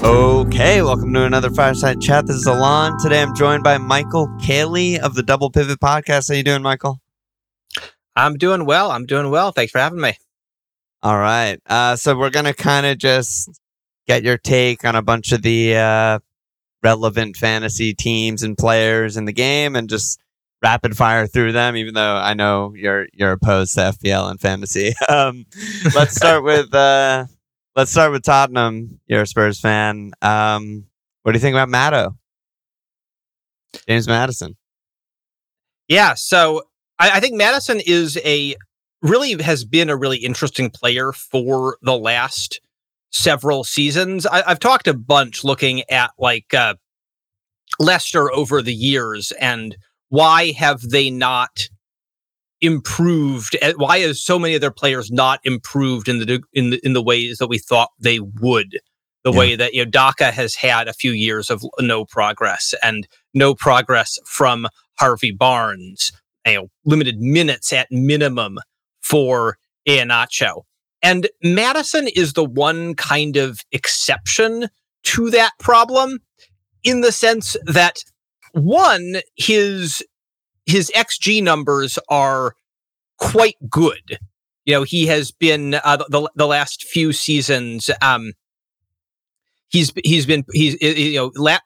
Okay, welcome to another Fireside Chat. This is Alon. Today I'm joined by Michael Cayley of the Double Pivot Podcast. How you doing, Michael? I'm doing well. Thanks for having me. All right. So we're going to kind of just get your take on a bunch of the relevant fantasy teams and players in the game and just rapid fire through them, even though I know you're opposed to FPL and fantasy. Let's start with... Let's start with Tottenham. You're a Spurs fan. What do you think about Maddo? James Maddison. Yeah, so I think Maddison has been a really interesting player for the last several seasons. I've talked a bunch looking at Leicester over the years and why have they not improved? Why is so many of their players not improved in the ways that we thought they would? Way that Daka has had a few years of no progress, and no progress from Harvey Barnes. Limited minutes at minimum for Iheanacho, and Maddison is the one kind of exception to that problem, in the sense that one, his XG numbers are quite good. He has been the last few seasons.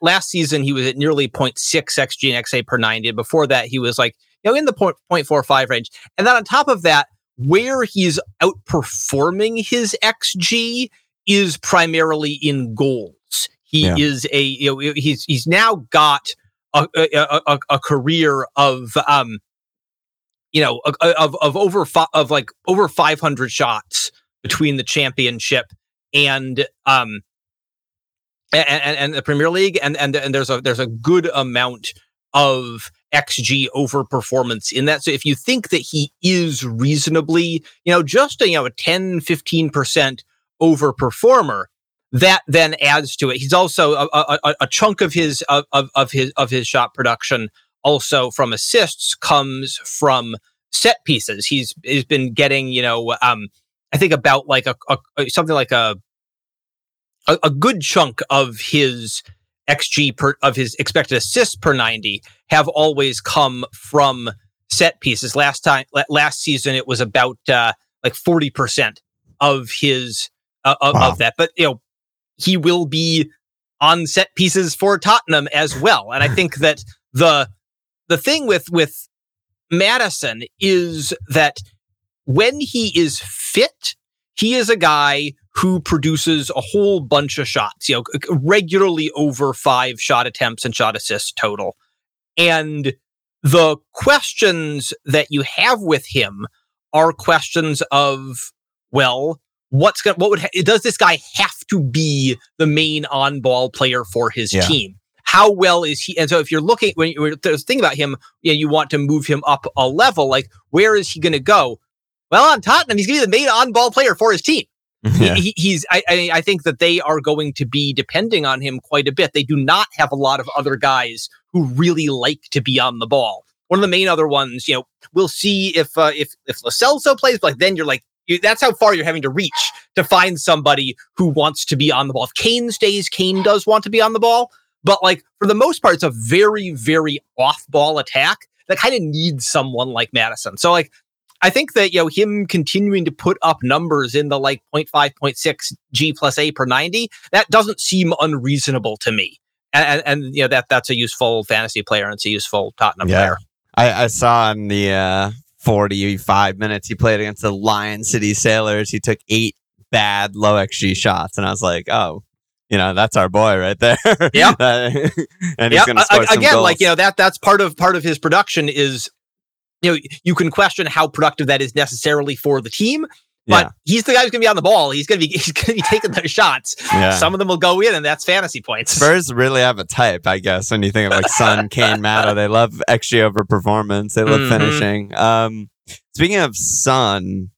Last season he was at nearly 0.6 XG and XA per 90. Before that he was in the 0.45 range. And then on top of that, where he's outperforming his XG is primarily in goals. He's now got a career of over 500 shots between the championship and the Premier League, and there's a good amount of XG over performance in that. So if you think that he is reasonably a 10-15% over performer, that then adds to it. He's also a chunk of his shot production, also from assists, comes from set pieces. He's been getting I think about a good chunk of his XG of his expected assists per 90 have always come from set pieces. Last season it was about 40% of his of that, but he will be on set pieces for Tottenham as well. And I think that the thing with Maddison is that when he is fit, he is a guy who produces a whole bunch of shots, regularly over 5 shot attempts and shot assists total. And the questions that you have with him are questions of, does this guy have to be the main on-ball player for his team? How well is he? And so if you're looking, when you're thinking about him, you want to move him up a level, where is he going to go? Well, on Tottenham, he's going to be the main on-ball player for his team. Yeah. I think that they are going to be depending on him quite a bit. They do not have a lot of other guys who really like to be on the ball. One of the main other ones, we'll see if Lo Celso plays, but then you're that's how far you're having to reach to find somebody who wants to be on the ball. If Kane stays, Kane does want to be on the ball, but for the most part, it's a very, very off-ball attack that kind of needs someone like Maddison. So I think that him continuing to put up numbers in the 0.5, 0.6 G plus A per 90, that doesn't seem unreasonable to me. And that's a useful fantasy player, and it's a useful Tottenham player. I saw in the 45 minutes he played against the Lion City Sailors, he took 8 bad low XG shots, and I was like, oh, that's our boy right there. Yeah. And he's going to score some goals. That's part of his production is you can question how productive that is necessarily for the team, But he's the guy who's going to be on the ball. He's going to be taking their shots. Yeah. Some of them will go in, and that's fantasy points. Spurs really have a type, I guess, when you think of like Son, Kane, Maddison. They love XG over performance. They love finishing. Speaking of Son,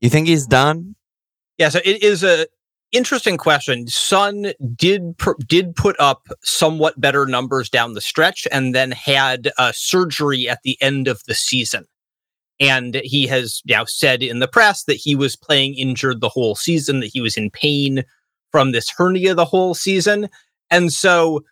you think he's done? Yeah, so it is a interesting question. Son did put up somewhat better numbers down the stretch, and then had surgery at the end of the season. And he has now said in the press that he was playing injured the whole season, that he was in pain from this hernia the whole season. And so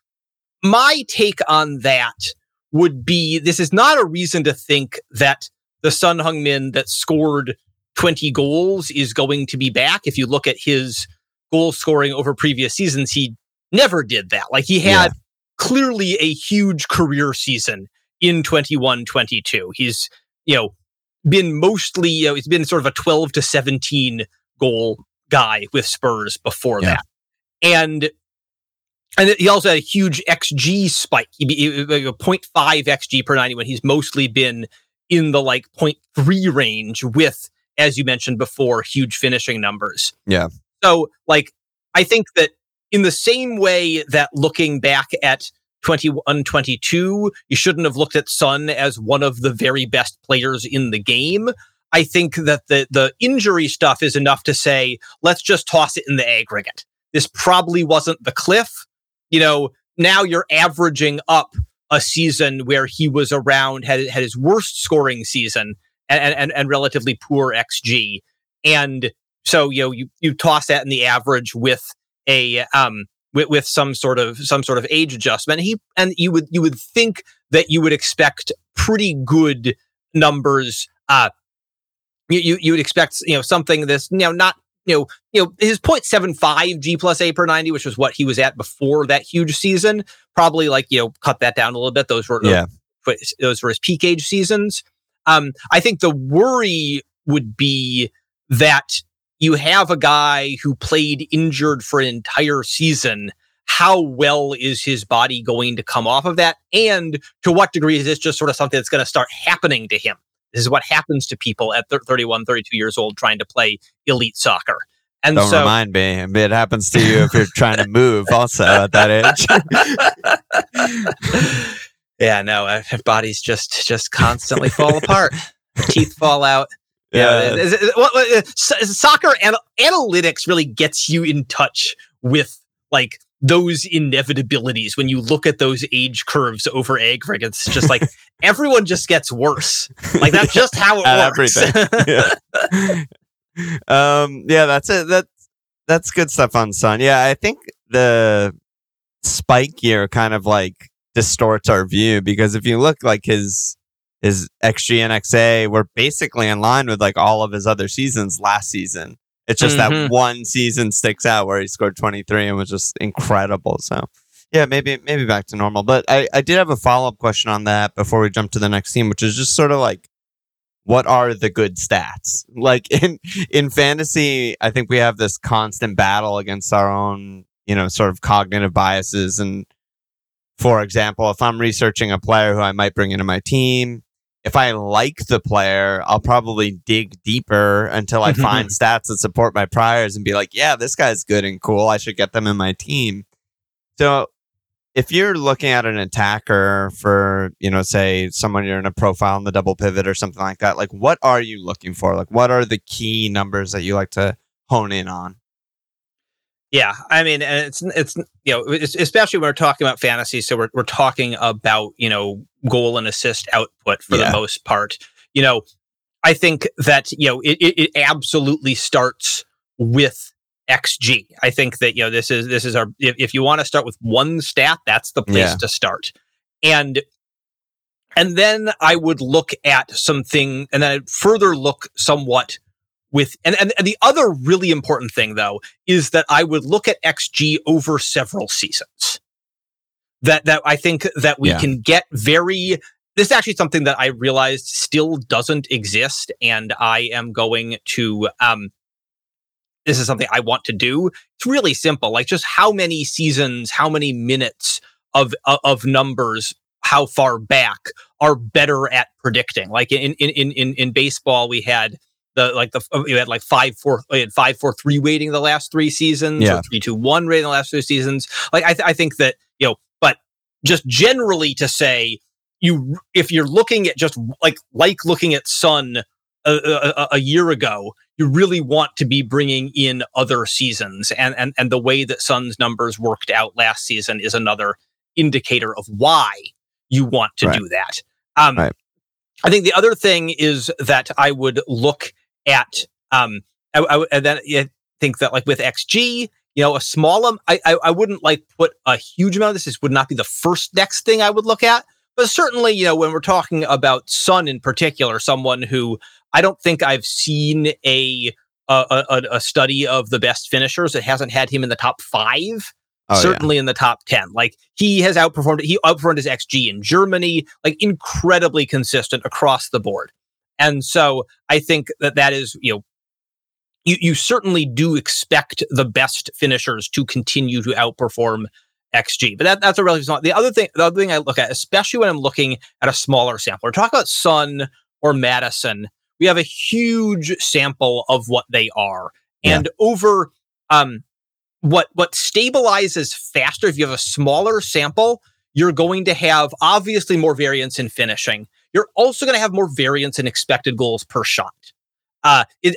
my take on that would be, this is not a reason to think that the Son Hung Min that scored 20 goals is going to be back. If you look at his goal scoring over previous seasons, he never did that. Like, he had clearly a huge career season in 21-22. He's, been mostly, it's been sort of a 12 to 17 goal guy with Spurs before that. And he also had a huge XG spike. He like a 0.5 XG per 90 when he's mostly been in the like 0.3 range with, as you mentioned before, huge finishing numbers. Yeah. So like, I think that in the same way that looking back at 21-22, you shouldn't have looked at Son as one of the very best players in the game. I think that the injury stuff is enough to say, let's just toss it in the aggregate. This probably wasn't the cliff. Now you're averaging up a season where he was around, had his worst scoring season and relatively poor XG. And so, you toss that in the average with a, with some sort of age adjustment. And you would think that you would expect pretty good numbers. You would expect, something that's, not, his 0.75 G plus A per 90, which was what he was at before that huge season, probably like, cut that down a little bit. Those were his peak age seasons. I think the worry would be that you have a guy who played injured for an entire season. How well is his body going to come off of that? And to what degree is this just sort of something that's going to start happening to him? This is what happens to people at 31, 32 years old trying to play elite soccer. And don't remind me, it happens to you if you're trying to move also at that age. Yeah, no, bodies just constantly fall apart. The teeth fall out. Yeah, soccer analytics really gets you in touch with like those inevitabilities when you look at those age curves over aggregates. It's just like everyone just gets worse. Like, that's just how it works. Everything. That's it. That's good stuff on Son. Yeah, I think the spike year kind of like distorts our view, because if you look, like his XG and XA were basically in line with like all of his other seasons last season. It's just that one season sticks out where he scored 23 and was just incredible. So yeah, maybe back to normal. But I did have a follow-up question on that before we jump to the next team, which is just sort of like, what are the good stats? Like in fantasy, I think we have this constant battle against our own, sort of cognitive biases. And for example, if I'm researching a player who I might bring into my team, if I like the player, I'll probably dig deeper until I find stats that support my priors and be like, yeah, this guy's good and cool. I should get them in my team. So if you're looking at an attacker for, say someone you're in a profile in the double pivot or something like that, like what are you looking for? Like what are the key numbers that you like to hone in on? Yeah, I mean, and it's especially when we're talking about fantasy, so we're talking about, goal and assist output for the most part. I think that, it absolutely starts with XG. I think that, this is our, if you want to start with one stat, that's the place to start. And then I would look at something, and then I'd further look somewhat with, and the other really important thing, though, is that I would look at XG over several seasons. That I think that we can get very... This is actually something that I realized still doesn't exist, and I am going to... this is something I want to do. It's really simple. Like, just how many seasons, how many minutes of numbers, how far back are better at predicting. Like, in baseball, we had... you had like 5-4-3 weighting the last three seasons, or 3-2-1 rating the last two seasons. Like I think that, you know, but just generally to say, if you're looking at just like looking at Son a year ago, you really want to be bringing in other seasons, and the way that Son's numbers worked out last season is another indicator of why you want to do that. I think the other thing is that I would look at, I think that like with XG, you know, a small, I wouldn't like put a huge amount of this. This would not be the first next thing I would look at, but certainly, you know, when we're talking about Son in particular, someone who I don't think I've seen a study of the best finishers that hasn't had him in the top 5. In the top 10, like he has outperformed. He outperformed his XG in Germany, like incredibly consistent across the board. And so I think that is, you know, you certainly do expect the best finishers to continue to outperform XG. But that's a relative small. The other thing I look at, especially when I'm looking at a smaller sample, or talk about Son or Maddison, we have a huge sample of what they are, and over what stabilizes faster. If you have a smaller sample, you're going to have obviously more variance in finishing. You're also going to have more variance in expected goals per shot. It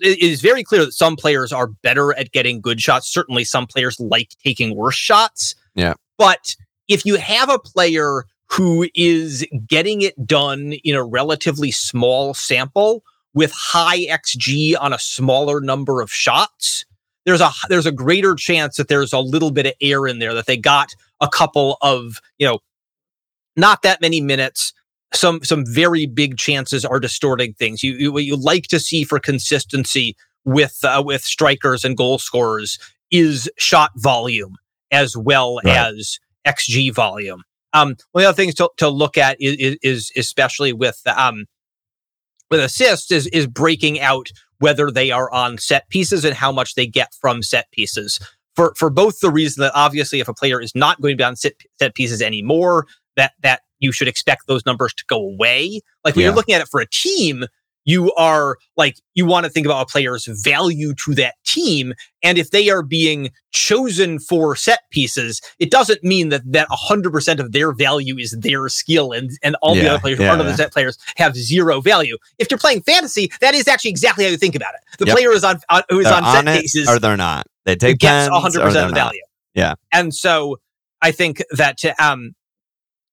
is very clear that some players are better at getting good shots. Certainly some players like taking worse shots. Yeah. But if you have a player who is getting it done in a relatively small sample with high XG on a smaller number of shots, there's a greater chance that there's a little bit of air in there, that they got a couple of, you know, not that many minutes. Some very big chances are distorting things. What you like to see for consistency with strikers and goal scorers is shot volume as well as XG volume. One of the other things to look at is especially with assists is breaking out whether they are on set pieces and how much they get from set pieces. For both the reason that obviously if a player is not going to be on set pieces anymore, that you should expect those numbers to go away. Like when you're looking at it for a team, you are like, you want to think about a player's value to that team. And if they are being chosen for set pieces, it doesn't mean that 100% of their value is their skill and all the other players, front of the set players, have zero value. If you're playing fantasy, that is actually exactly how you think about it. The player is on set pieces, or they're not. They take gets 100% of value. Yeah. And so I think that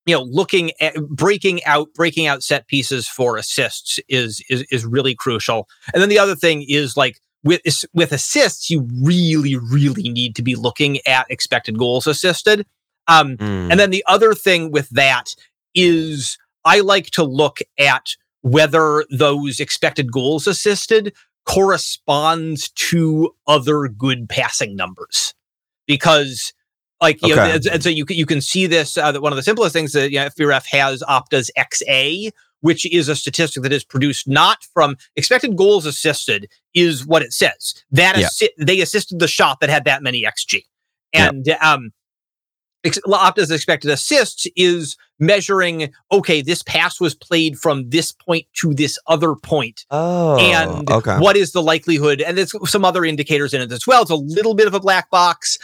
you know, looking at breaking out set pieces for assists is really crucial. And then the other thing is, like with assists, you really, really need to be looking at expected goals assisted. And then the other thing with that is I like to look at whether those expected goals assisted corresponds to other good passing numbers, because like, you know, and so you can see this, that one of the simplest things that, you know, FBref has Opta's XA, which is a statistic that is produced not from expected goals assisted, is what it says. That they assisted the shot that had that many XG. And Opta's expected assists is measuring, okay, this pass was played from this point to this other point. What is the likelihood? And there's some other indicators in it as well. It's a little bit of a black box.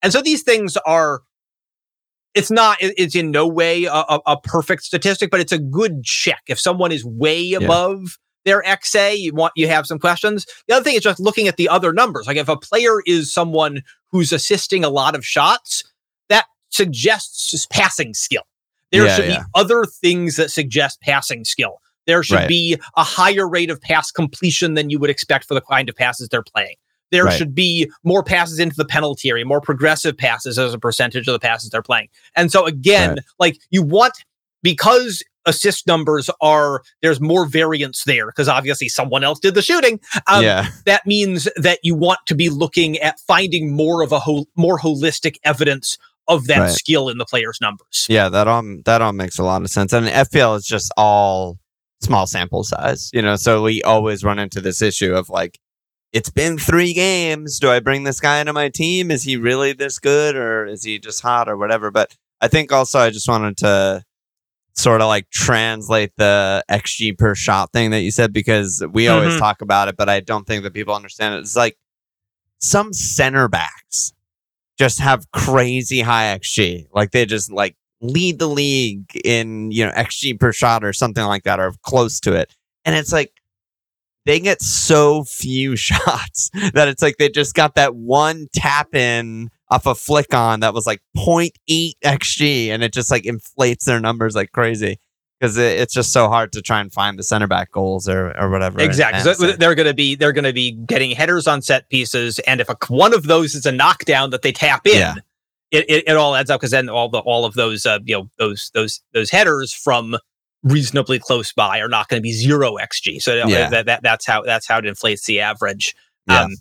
And so these things are, it's in no way a perfect statistic, but it's a good check. If someone is way above their XA, you have some questions. The other thing is just looking at the other numbers. Like if a player is someone who's assisting a lot of shots, that suggests just passing skill. There should be other things that suggest passing skill. There should be a higher rate of pass completion than you would expect for the kind of passes they're playing. There should be more passes into the penalty area, more progressive passes as a percentage of the passes they're playing. And so again, like you want, because assist numbers are, there's more variance there because obviously someone else did the shooting. That means that you want to be looking at finding more of a more holistic evidence of that skill in the player's numbers. Yeah, that all makes a lot of sense. And FPL is just all small sample size, you know, so we always run into this issue of like, it's been 3 games. Do I bring this guy into my team? Is he really this good, or is he just hot or whatever? But I think also I just wanted to sort of like translate the XG per shot thing that you said, because we always talk about it, but I don't think that people understand it. It's like some center backs just have crazy high XG. Like they just like lead the league in, you know, XG per shot or something like that, or close to it. And it's like, they get so few shots that it's like they just got that one tap in off a flick on that was like 0.8 XG, and it just like inflates their numbers like crazy because it's just so hard to try and find the center back goals or whatever. Exactly. So they're going to be getting headers on set pieces, and if one of those is a knockdown that they tap in, it all adds up, because then all of those those headers from reasonably close by are not going to be zero XG. So that's how it inflates the average. There's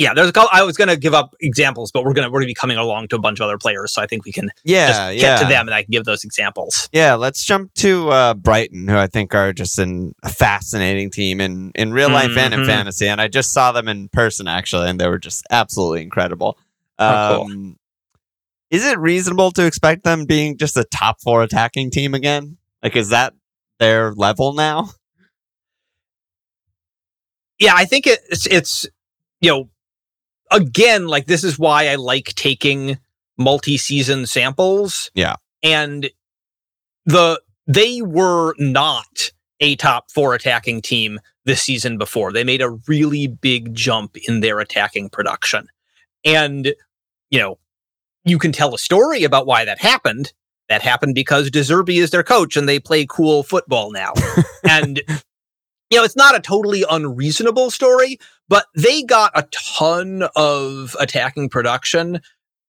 a couple. I was going to give up examples, but we're going to be coming along to a bunch of other players, so I think we can just get to them, and I can give those examples. Yeah, let's jump to Brighton, who I think are just a fascinating team in real life and in fantasy. And I just saw them in person actually, and they were just absolutely incredible. Cool. Is it reasonable to expect them being just a top four attacking team again? Like, is that their level now? Yeah, I think it's again, like, this is why I like taking multi-season samples. Yeah. And they were not a top four attacking team this season before. They made a really big jump in their attacking production. And, you can tell a story about why that happened. That happened because De Zerbi is their coach and they play cool football now. And, it's not a totally unreasonable story, but they got a ton of attacking production,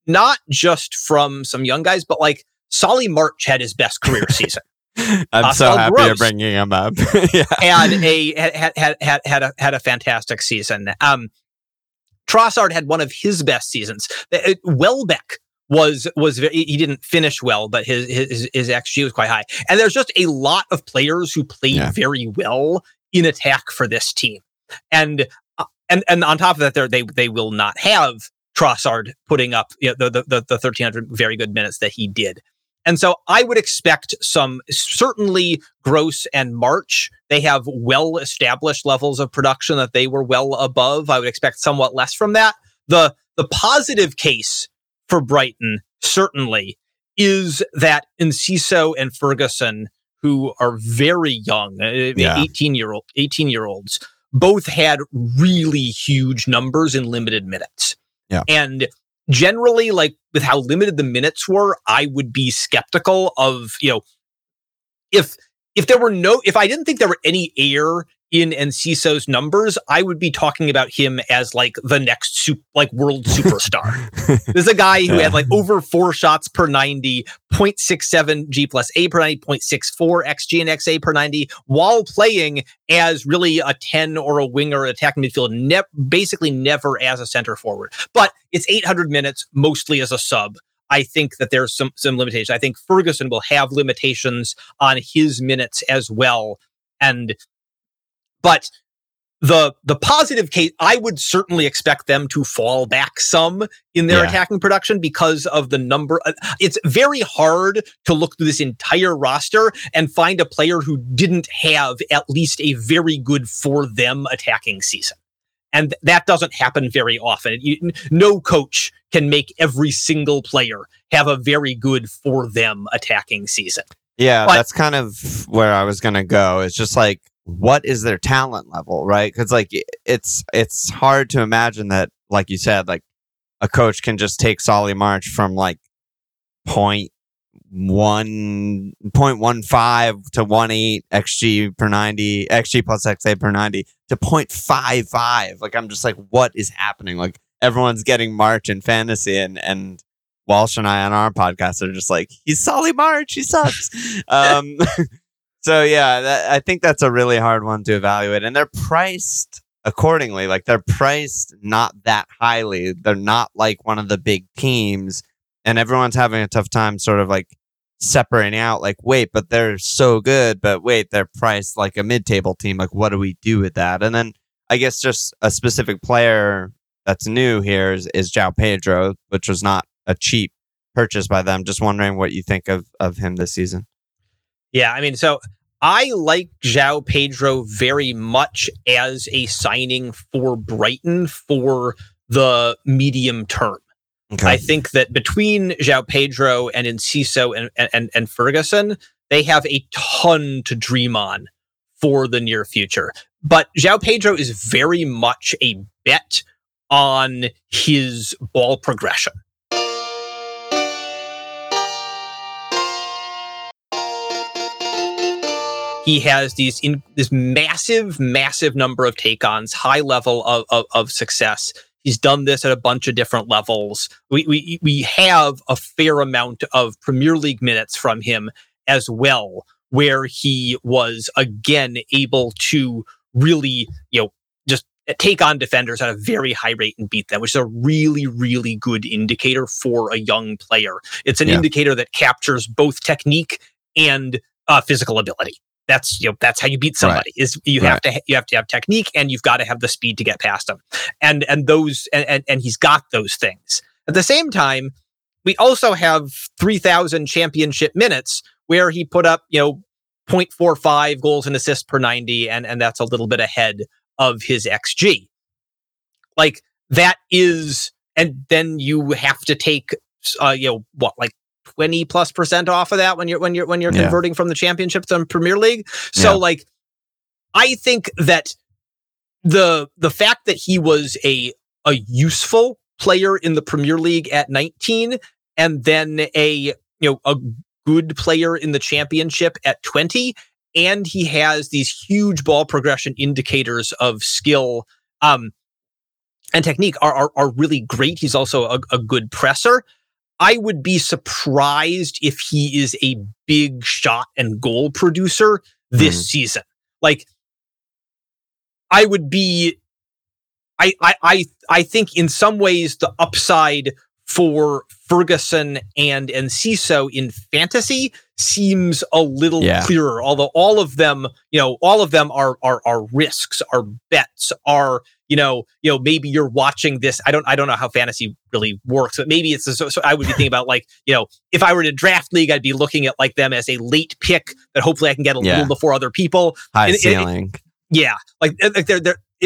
not just from some young guys, but like Solly March had his best career season. I'm so happy you're bringing him up. Had a fantastic season. Trossard had one of his best seasons. Welbeck was very, he didn't finish well, but his XG was quite high. And there's just a lot of players who played very well in attack for this team. And on top of that, they will not have Trossard putting up the 1,300 very good minutes that he did. And so I would expect certainly Gross and March, they have well-established levels of production that they were well above. I would expect somewhat less from that. The positive case for Brighton, certainly, is that Enciso and Ferguson, who are very young, 18-year-olds, both had really huge numbers in limited minutes. Yeah. And generally, like, with how limited the minutes were, I would be skeptical of, if I didn't think there were any air in Enciso's numbers, I would be talking about him as like the next world superstar. This is a guy who had like over 4 shots per 90, 0.67 G plus A per 90, 0.64 XG and XA per 90, while playing as really a 10 or a winger, attacking midfield, basically never as a center forward. But it's 800 minutes, mostly as a sub. I think that there's some limitations. I think Ferguson will have limitations on his minutes as well. But the positive case, I would certainly expect them to fall back some in their attacking production because of the number. It's very hard to look through this entire roster and find a player who didn't have at least a very good for them attacking season. And that doesn't happen very often. No coach can make every single player have a very good for them attacking season. Yeah, that's kind of where I was going to go. It's just like, what is their talent level, right? Because like it's hard to imagine that, like you said, like a coach can just take Solly March from like 0.15 to 1.8 XG per 90, XG plus XA per 90 to 0.55. Like, I'm just like, what is happening? Like, everyone's getting March in fantasy, and Walsh and I on our podcast are just like, he's Solly March, he sucks. So yeah, I think that's a really hard one to evaluate, and they're priced accordingly. Like, they're priced not that highly. They're not like one of the big teams, and everyone's having a tough time sort of like separating out. Like, wait, but they're so good. But wait, they're priced like a mid-table team. Like, what do we do with that? And then I guess just a specific player that's new here is João Pedro, which was not a cheap purchase by them. Just wondering what you think of him this season. Yeah, I mean, so I like João Pedro very much as a signing for Brighton for the medium term. Okay. I think that between João Pedro and Enciso and Ferguson, they have a ton to dream on for the near future. But João Pedro is very much a bet on his ball progression. He has this massive number of take-ons, high level of success. He's done this at a bunch of different levels. We have a fair amount of Premier League minutes from him as well, where he was again able to really, just take on defenders at a very high rate and beat them, which is a really, really good indicator for a young player. It's an indicator that captures both technique and physical ability. That's that's how you beat somebody. Right. Is you have to have technique, and you've got to have the speed to get past them. And he's got those things. At the same time, we also have 3,000 championship minutes where he put up 0.45 goals and assists per 90, and that's a little bit ahead of his XG. Like that is, and then you have to take 20+% off of that when you're converting from the championship to the Premier League. So I think that the fact that he was a useful player in the Premier League at 19 and then a good player in the championship at 20, and he has these huge ball progression indicators of skill and technique are really great. He's also a good presser. I would be surprised if he is a big shot and goal producer this season. Like, I would be, I think in some ways the upside for Ferguson and Enciso in fantasy seems a little clearer. Although all of them are risks, are bets, are maybe you're watching this. I don't know how fantasy really works, but maybe it's so I would be thinking about if I were in a draft league, I'd be looking at them as a late pick that hopefully I can get a little before other people. High ceiling. They're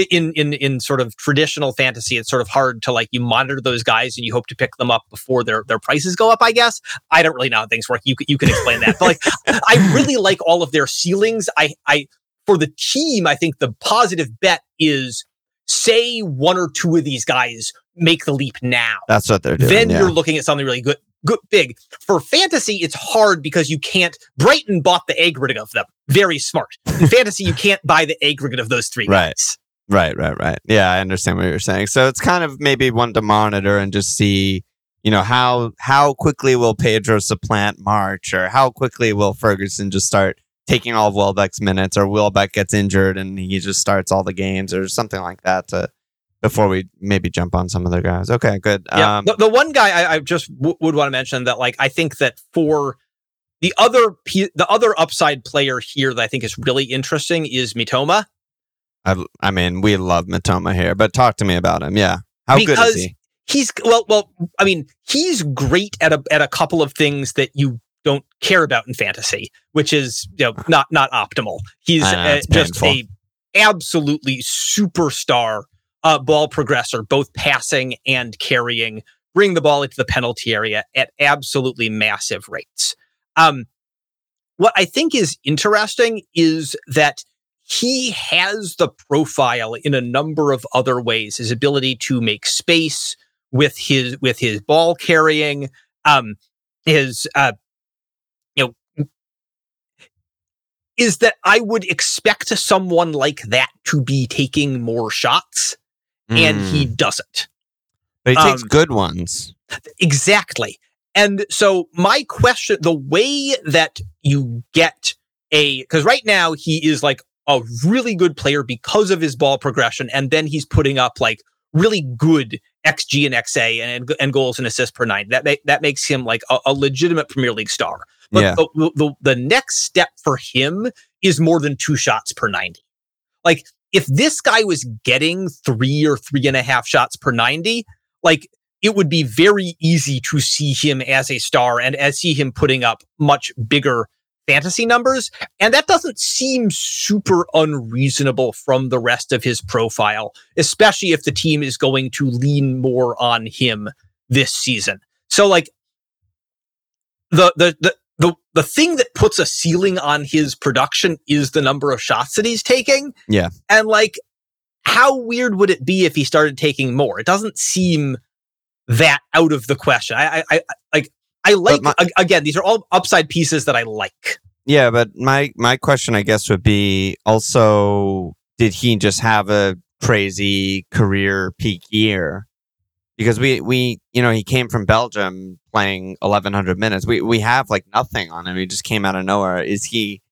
in sort of traditional fantasy, it's sort of hard to you monitor those guys and you hope to pick them up before their prices go up. I guess I don't really know how things work. You can explain that. But I really like all of their ceilings. I for the team, I think the positive bet is say one or two of these guys make the leap now. That's what they're doing. Then you're looking at something really good, big. For fantasy, it's hard because you can't. Brighton bought the aggregate of them. Very smart. In fantasy, you can't buy the aggregate of those three guys. Right. Yeah, I understand what you're saying. So it's kind of maybe one to monitor and just see, how quickly will Pedro supplant March, or how quickly will Ferguson just start taking all of Welbeck's minutes, or Welbeck gets injured and he just starts all the games or something like that before we maybe jump on some other guys. Okay, good. Yeah. The one guy I just would want to mention that I think that for the other upside player here that I think is really interesting is Mitoma. I mean, we love Mitoma here, but talk to me about him. Yeah. How good is he? He's he's great at a couple of things that you don't care about in fantasy, which is not optimal. He's just a absolutely superstar ball progressor, both passing and carrying, bring the ball into the penalty area at absolutely massive rates. What I think is interesting is that he has the profile in a number of other ways. His ability to make space with his ball carrying, is that I would expect someone like that to be taking more shots, and he doesn't. But he takes good ones. Exactly. And so my question, the way that you get because right now he is a really good player because of his ball progression, and then he's putting up really good XG and XA and goals and assists per 90. That makes him a legitimate Premier League star. But the next step for him is more than 2 shots per 90. If this guy was getting 3 or 3.5 shots per 90, it would be very easy to see him as a star and see him putting up much bigger fantasy numbers, and that doesn't seem super unreasonable from the rest of his profile, especially if the team is going to lean more on him this season. So like the thing that puts a ceiling on his production is the number of shots that he's taking. Yeah. And like, how weird would it be if he started taking more? It doesn't seem that out of the question. Again, these are all upside pieces that I like. Yeah, but my question, I guess, would be also, did he just have a crazy career peak year? Because we he came from Belgium playing 1,100 minutes. We have like nothing on him. He just came out of nowhere. Is he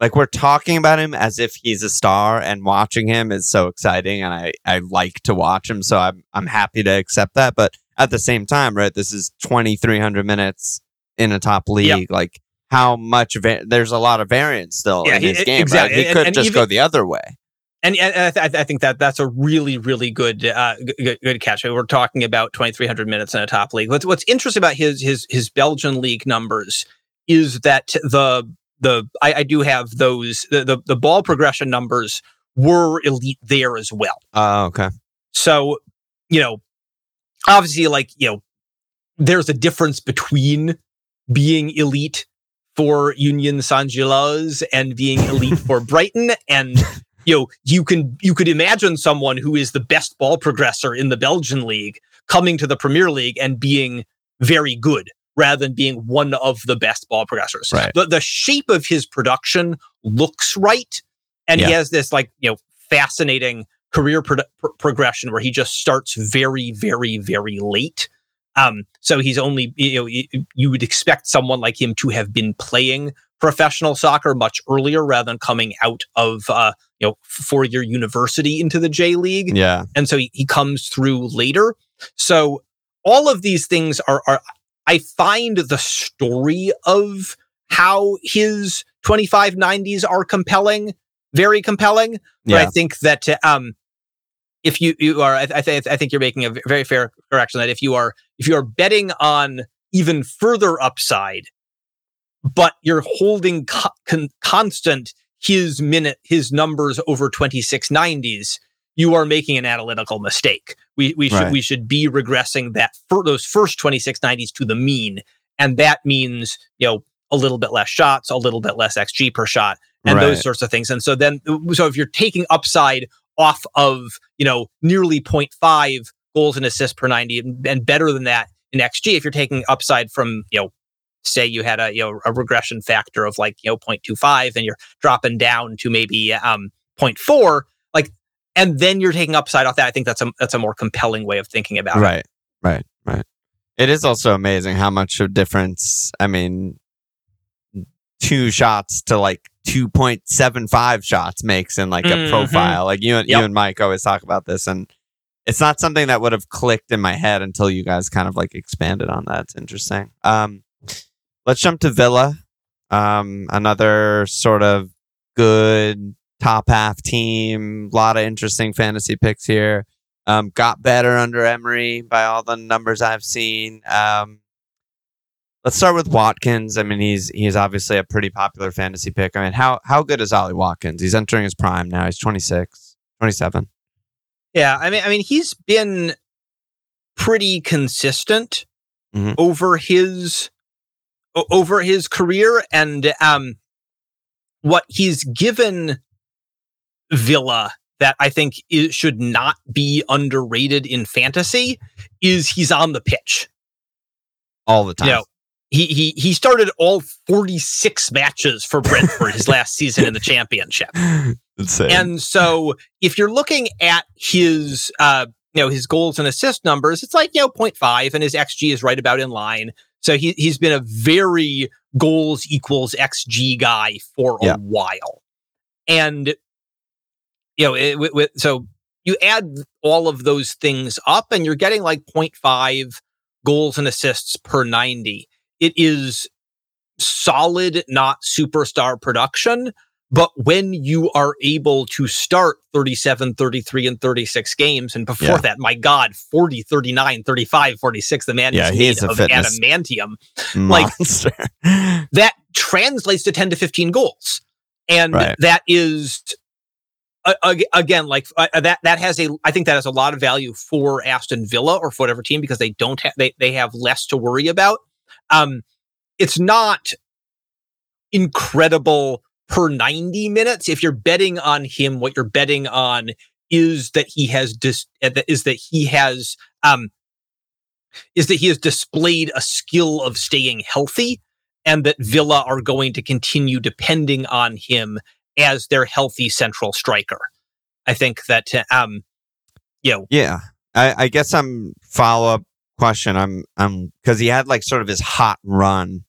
like, we're talking about him as if he's a star, and watching him is so exciting, and I like to watch him, so I'm happy to accept that. But at the same time, right, this is 2,300 minutes in a top league. Yep. Like, how much... there's a lot of variance still in his game. Exactly. Right? He could just go the other way. And I think that that's a really, really good catch. We're talking about 2,300 minutes in a top league. What's interesting about his Belgian league numbers is that I do have those. The ball progression numbers were elite there as well. Oh, okay. So, obviously, there's a difference between being elite for Union Saint-Gilloise and being elite for Brighton. And, you could imagine someone who is the best ball progressor in the Belgian league coming to the Premier League and being very good, rather than being one of the best ball progressors. Right. The shape of his production looks right. And he has this fascinating career progression where he just starts very, very, very late. So he's only, you would expect someone like him to have been playing professional soccer much earlier rather than coming out of, 4-year university into the J League. Yeah. And so he comes through later. So all of these things are I find the story of how his 2590s are compelling, very compelling. But I think that, if you are, I think you're making a very fair correction that if you are betting on even further upside, but you're holding constant his numbers over 2690s, you are making an analytical mistake. We should be regressing that for those first 2690s to the mean, and that means a little bit less shots, a little bit less XG per shot, and those sorts of things. And so then, if you're taking upside off of nearly 0.5 goals and assists per 90 and better than that in XG, if you're taking upside from say you had a regression factor of 0.25 and you're dropping down to maybe 0.4, and then you're taking upside off that, I think that's a more compelling way of thinking about it. Right. It is also amazing how much of difference, 2 shots to 2.75 shots makes in a profile. You and Mike always talk about this, and it's not something that would have clicked in my head until you guys kind of expanded on that. It's interesting. Let's jump to Villa. Another sort of good top half team, a lot of interesting fantasy picks here. Got better under Emery by all the numbers I've seen. Let's start with Watkins. He's obviously a pretty popular fantasy pick. How good is Ollie Watkins? He's entering his prime now. He's 26, 27. Yeah, he's been pretty consistent over his career, and what he's given Villa that I think it should not be underrated in fantasy is he's on the pitch all the time. He started all 46 matches for Brentford his last season in the championship. Insane. And so if you're looking at his his goals and assist numbers, it's 0.5, and his XG is right about in line. So he's been a very goals equals XG guy for a while. And so you add all of those things up and you're getting 0.5 goals and assists per 90. It is solid, not superstar production, But when you are able to start 37, 33, and 36 games, and before that, my God, 40, 39, 35, 46, the man is made of adamantium. Monster. Like, that translates to 10 to 15 goals. And that is, again, like that has I think that has a lot of value for Aston Villa or for whatever team, because they don't have, they have less to worry about. It's not incredible per 90 minutes. If you're betting on him, what you're betting on is that he has displayed a skill of staying healthy, and that Villa are going to continue depending on him as their healthy central striker. I think that I guess I'm follow up question. I'm because he had like sort of his hot run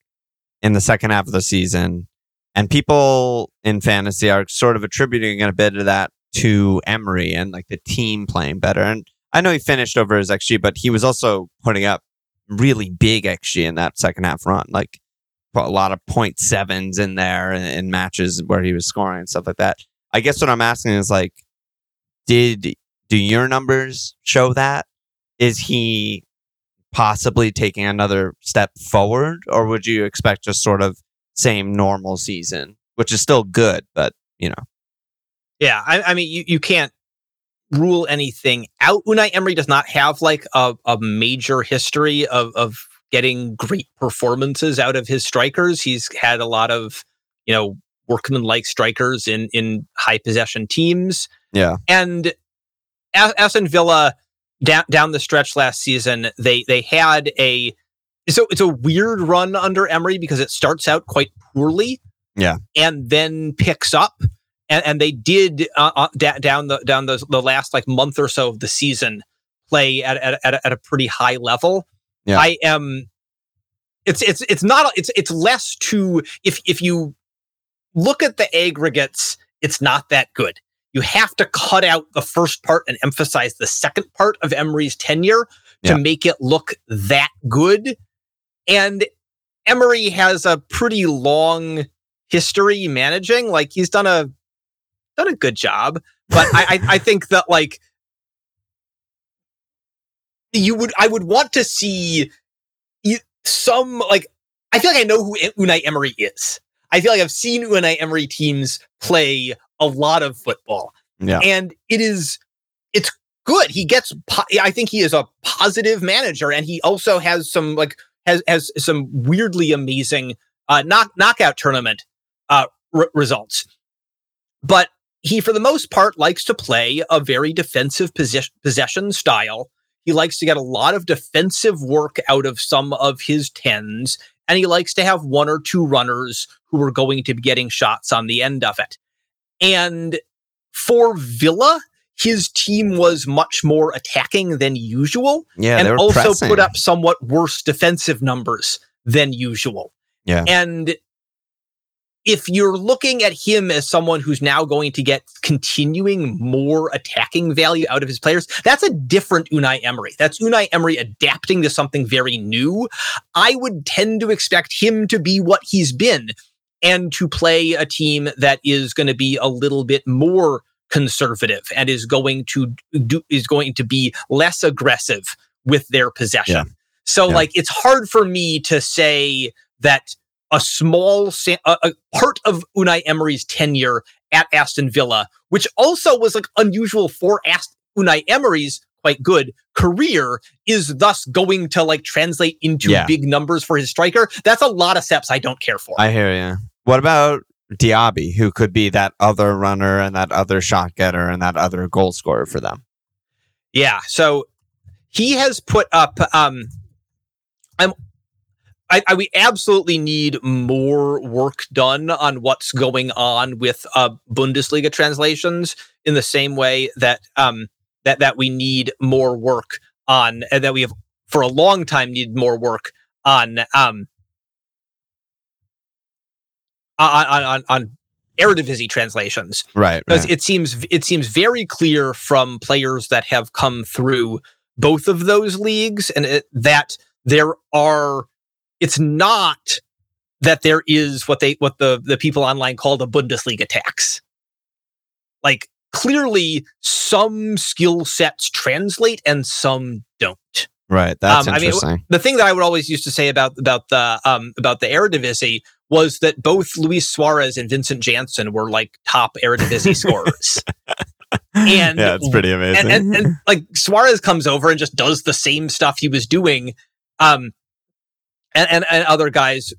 in the second half of the season. And people in fantasy are sort of attributing a bit of that to Emery and like the team playing better. And I know he finished over his XG, but he was also putting up really big XG in that second half run. Like put a lot of 0.7s in there in matches where he was scoring and stuff like that. I guess what I'm asking is like, do your numbers show that? Is he possibly taking another step forward, or would you expect just sort of same normal season, which is still good, but you know. Yeah, I mean, you can't rule anything out. Unai Emery does not have like a major history of getting great performances out of his strikers. He's had a lot of, you know, workman-like strikers in high possession teams. Yeah. And Aston Villa down the stretch last season, they had so it's a weird run under Emery because it starts out quite poorly, and then picks up, and they did down the last like month or so of the season play at a pretty high level. Yeah. I am. It's less to if you look at the aggregates, it's not that good. You have to cut out the first part and emphasize the second part of Emery's tenure to make it look that good. And Emery has a pretty long history managing. Like, he's done a good job. But I think that like I would want to see some, like, I feel like I know who Unai Emery is. I feel like I've seen Unai Emery teams play a lot of football. Yeah. And it's good. He gets, I think he is a positive manager, and he also has some some weirdly amazing knockout tournament results. But he, for the most part, likes to play a very defensive possession style. He likes to get a lot of defensive work out of some of his tens, and he likes to have one or two runners who are going to be getting shots on the end of it. And for Villa, his team was much more attacking than usual, and also pressing. Put up somewhat worse defensive numbers than usual. Yeah. And if you're looking at him as someone who's now going to get continuing more attacking value out of his players, that's a different Unai Emery. That's Unai Emery adapting to something very new. I would tend to expect him to be what he's been and to play a team that is going to be a little bit more conservative and is going to be less aggressive with their possession. Yeah. So like, it's hard for me to say that a part of Unai Emery's tenure at Aston Villa, which also was like unusual for Unai Emery's quite good career, is thus going to like translate into big numbers for his striker. That's a lot of steps I don't care for. I hear you. What about Diaby, who could be that other runner and that other shot getter and that other goal scorer for them? Yeah, so he has put up. We absolutely need more work done on what's going on with Bundesliga translations, in the same way that that we need more work on, and that we have for a long time needed more work on Eredivisie translations, right? Because it seems very clear from players that have come through both of those leagues, and that it's not that there is what the people online call the Bundesliga tax. Like, clearly some skill sets translate and some don't. Right. That's interesting. I mean, the thing that I would always used to say about the Eredivisie was that both Luis Suarez and Vincent Janssen were like top Eredivisie scorers. And yeah, it's pretty amazing. And like Suarez comes over and just does the same stuff he was doing. And other guys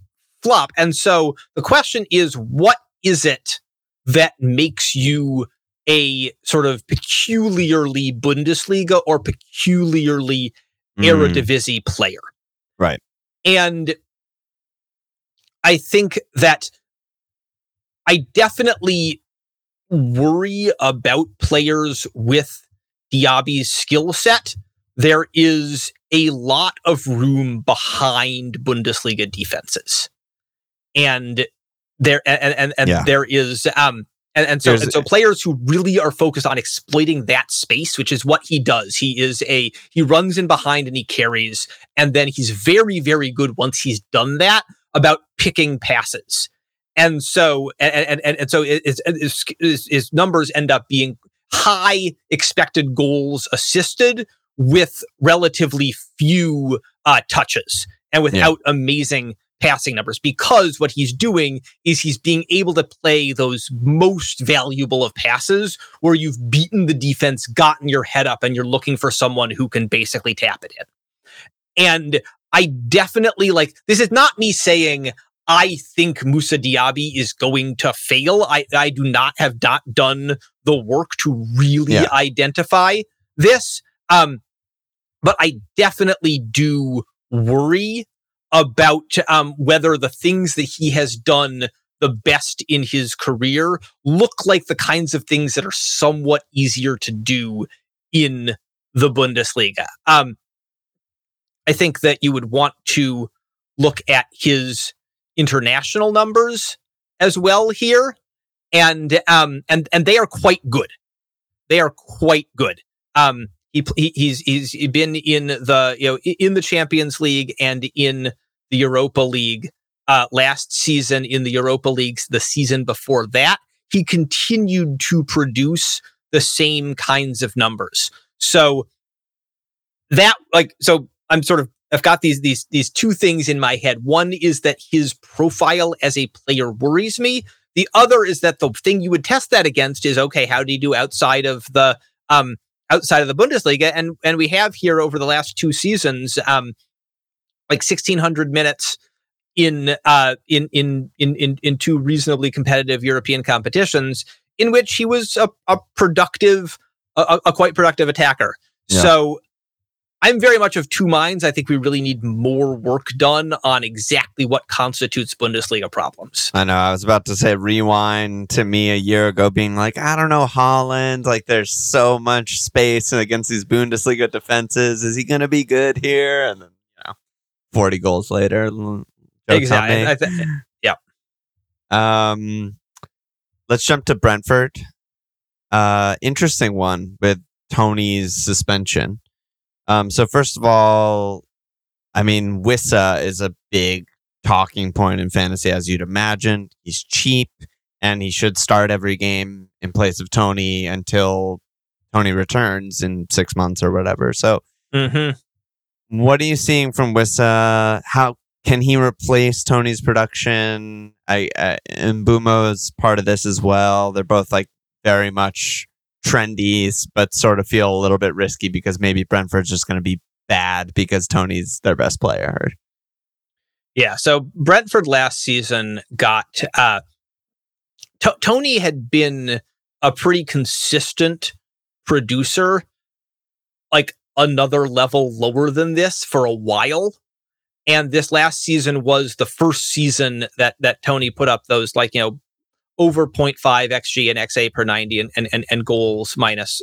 flop. And so the question is, what is it that makes you a sort of peculiarly Bundesliga or peculiarly Eredivisie player? Right. And I think that I definitely worry about players with Diaby's skill set. There is a lot of room behind Bundesliga defenses, and so players who really are focused on exploiting that space, which is what he does. He runs in behind and he carries, and then he's very, very good once he's done that about picking passes, and so his numbers end up being high expected goals assisted, with relatively few touches and without amazing passing numbers, because what he's doing is he's being able to play those most valuable of passes where you've beaten the defense, gotten your head up, and you're looking for someone who can basically tap it in. And I definitely, like, this is not me saying I think Moussa Diaby is going to fail. I do not have done the work to really identify this. But I definitely do worry about whether the things that he has done the best in his career look like the kinds of things that are somewhat easier to do in the Bundesliga. I think that you would want to look at his international numbers as well here, and they are quite good. They are quite good. He's been in the in the Champions League and in the Europa League last season. In the Europa League, the season before that, he continued to produce the same kinds of numbers. So that, like, so I'm sort of, I've got these two things in my head. One is that his profile as a player worries me. The other is that the thing you would test that against is, okay, how do you do outside of the Bundesliga, and we have here over the last two seasons, like 1,600 minutes in two reasonably competitive European competitions, in which he was a quite productive attacker. Yeah. So I'm very much of two minds. I think we really need more work done on exactly what constitutes Bundesliga problems. I know. I was about to say, rewind to me a year ago being like, I don't know, Haaland, like there's so much space against these Bundesliga defenses. Is he going to be good here? And then, 40 goals later. Exactly. Let's jump to Brentford. Interesting one with Toney's suspension. So first of all, I mean, Wissa is a big talking point in fantasy, as you'd imagine. He's cheap, and he should start every game in place of Toney until Toney returns in 6 months or whatever. So what are you seeing from Wissa? How can he replace Toney's production? And Mbeumo's part of this as well. They're both like very much trendies, but sort of feel a little bit risky because maybe Brentford's just going to be bad because Toney's their best player. Yeah, so Brentford last season got... Toney had been a pretty consistent producer, like another level lower than this for a while. And this last season was the first season that Toney put up those, like, over 0.5 XG and XA per 90 and goals minus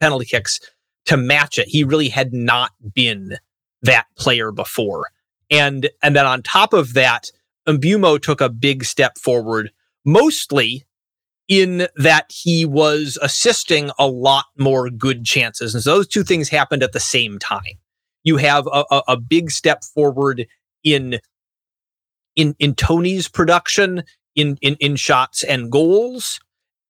penalty kicks to match it. He really had not been that player before. And then on top of that, Mbeumo took a big step forward, mostly in that he was assisting a lot more good chances. And so those two things happened at the same time. You have a big step forward in in Toney's production in shots and goals,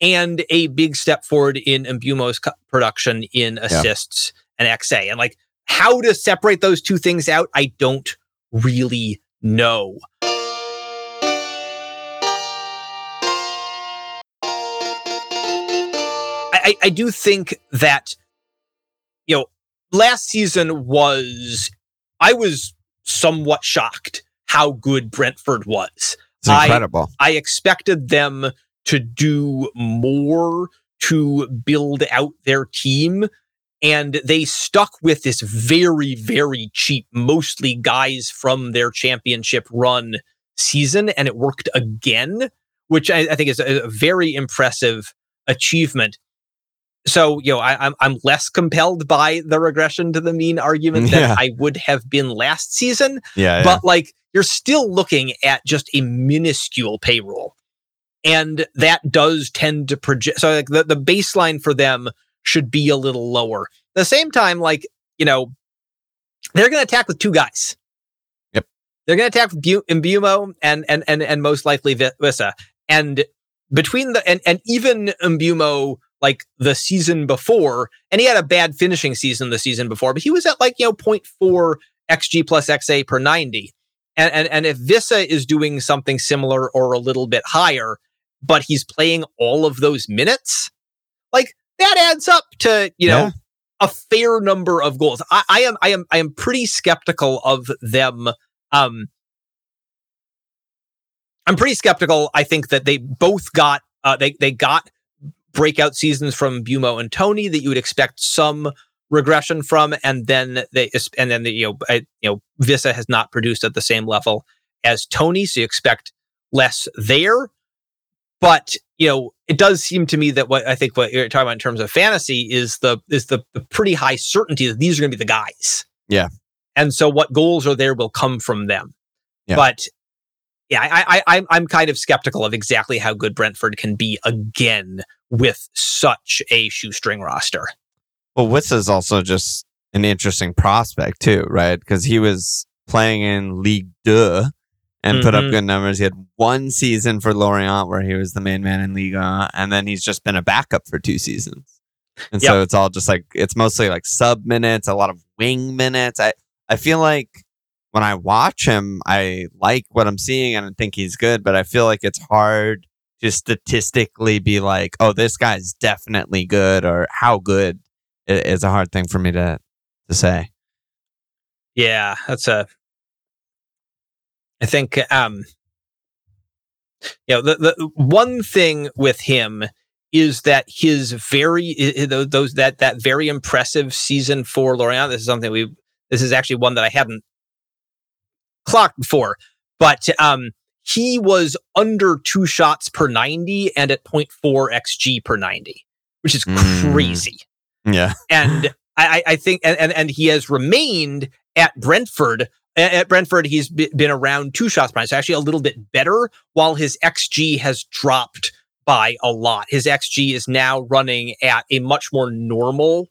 and a big step forward in Mbeumo's production in assists and XA. And like how to separate those two things out, I don't really know. I do think that, you know, last season I was somewhat shocked how good Brentford was. It's incredible. I expected them to do more to build out their team, and they stuck with this very, very cheap, mostly guys from their championship run season, and it worked again, which I think is a very impressive achievement. So, you know, I'm less compelled by the regression to the mean argument than I would have been last season. Yeah, but like you're still looking at just a minuscule payroll, and that does tend to project. So like the baseline for them should be a little lower. At the same time, like, you know, they're going to attack with two guys. Yep. They're going to attack with Mbeumo and most likely Wissa. And between and even Mbeumo, like the season before, and he had a bad finishing season the season before, but he was at like, you know, 0.4 XG plus XA per 90. And if Wissa is doing something similar or a little bit higher, but he's playing all of those minutes, like that adds up to, you know, a fair number of goals. I am pretty skeptical of them. I'm pretty skeptical. I think that they both got they got breakout seasons from Mbeumo and Toney that you would expect some regression from, and then Wissa has not produced at the same level as Toney, so you expect less there. But you know, it does seem to me that what you're talking about in terms of fantasy is the pretty high certainty that these are going to be the guys. Yeah, and so what goals are there will come from them. Yeah. But yeah, I'm kind of skeptical of exactly how good Brentford can be again with such a shoestring roster. Well, Wissa's also just an interesting prospect too, right? Because he was playing in Ligue 2 and put up good numbers. He had one season for Lorient where he was the main man in Ligue 1, and then he's just been a backup for two seasons. And so it's all just like, it's mostly like sub minutes, a lot of wing minutes. I feel like when I watch him, I like what I'm seeing and I think he's good, but I feel like it's hard to statistically be like, oh, this guy's definitely good, or how good is a hard thing for me to say. Yeah, that's I think the one thing with him is that that very impressive season for Lorient, this is actually one that I hadn't clocked before, but he was under 2 shots per 90 and at 0.4 XG per 90, which is crazy. Yeah. And I think, and he has remained at Brentford. At Brentford, he's been around 2 shots per 90, so actually a little bit better, while his XG has dropped by a lot. His XG is now running at a much more normal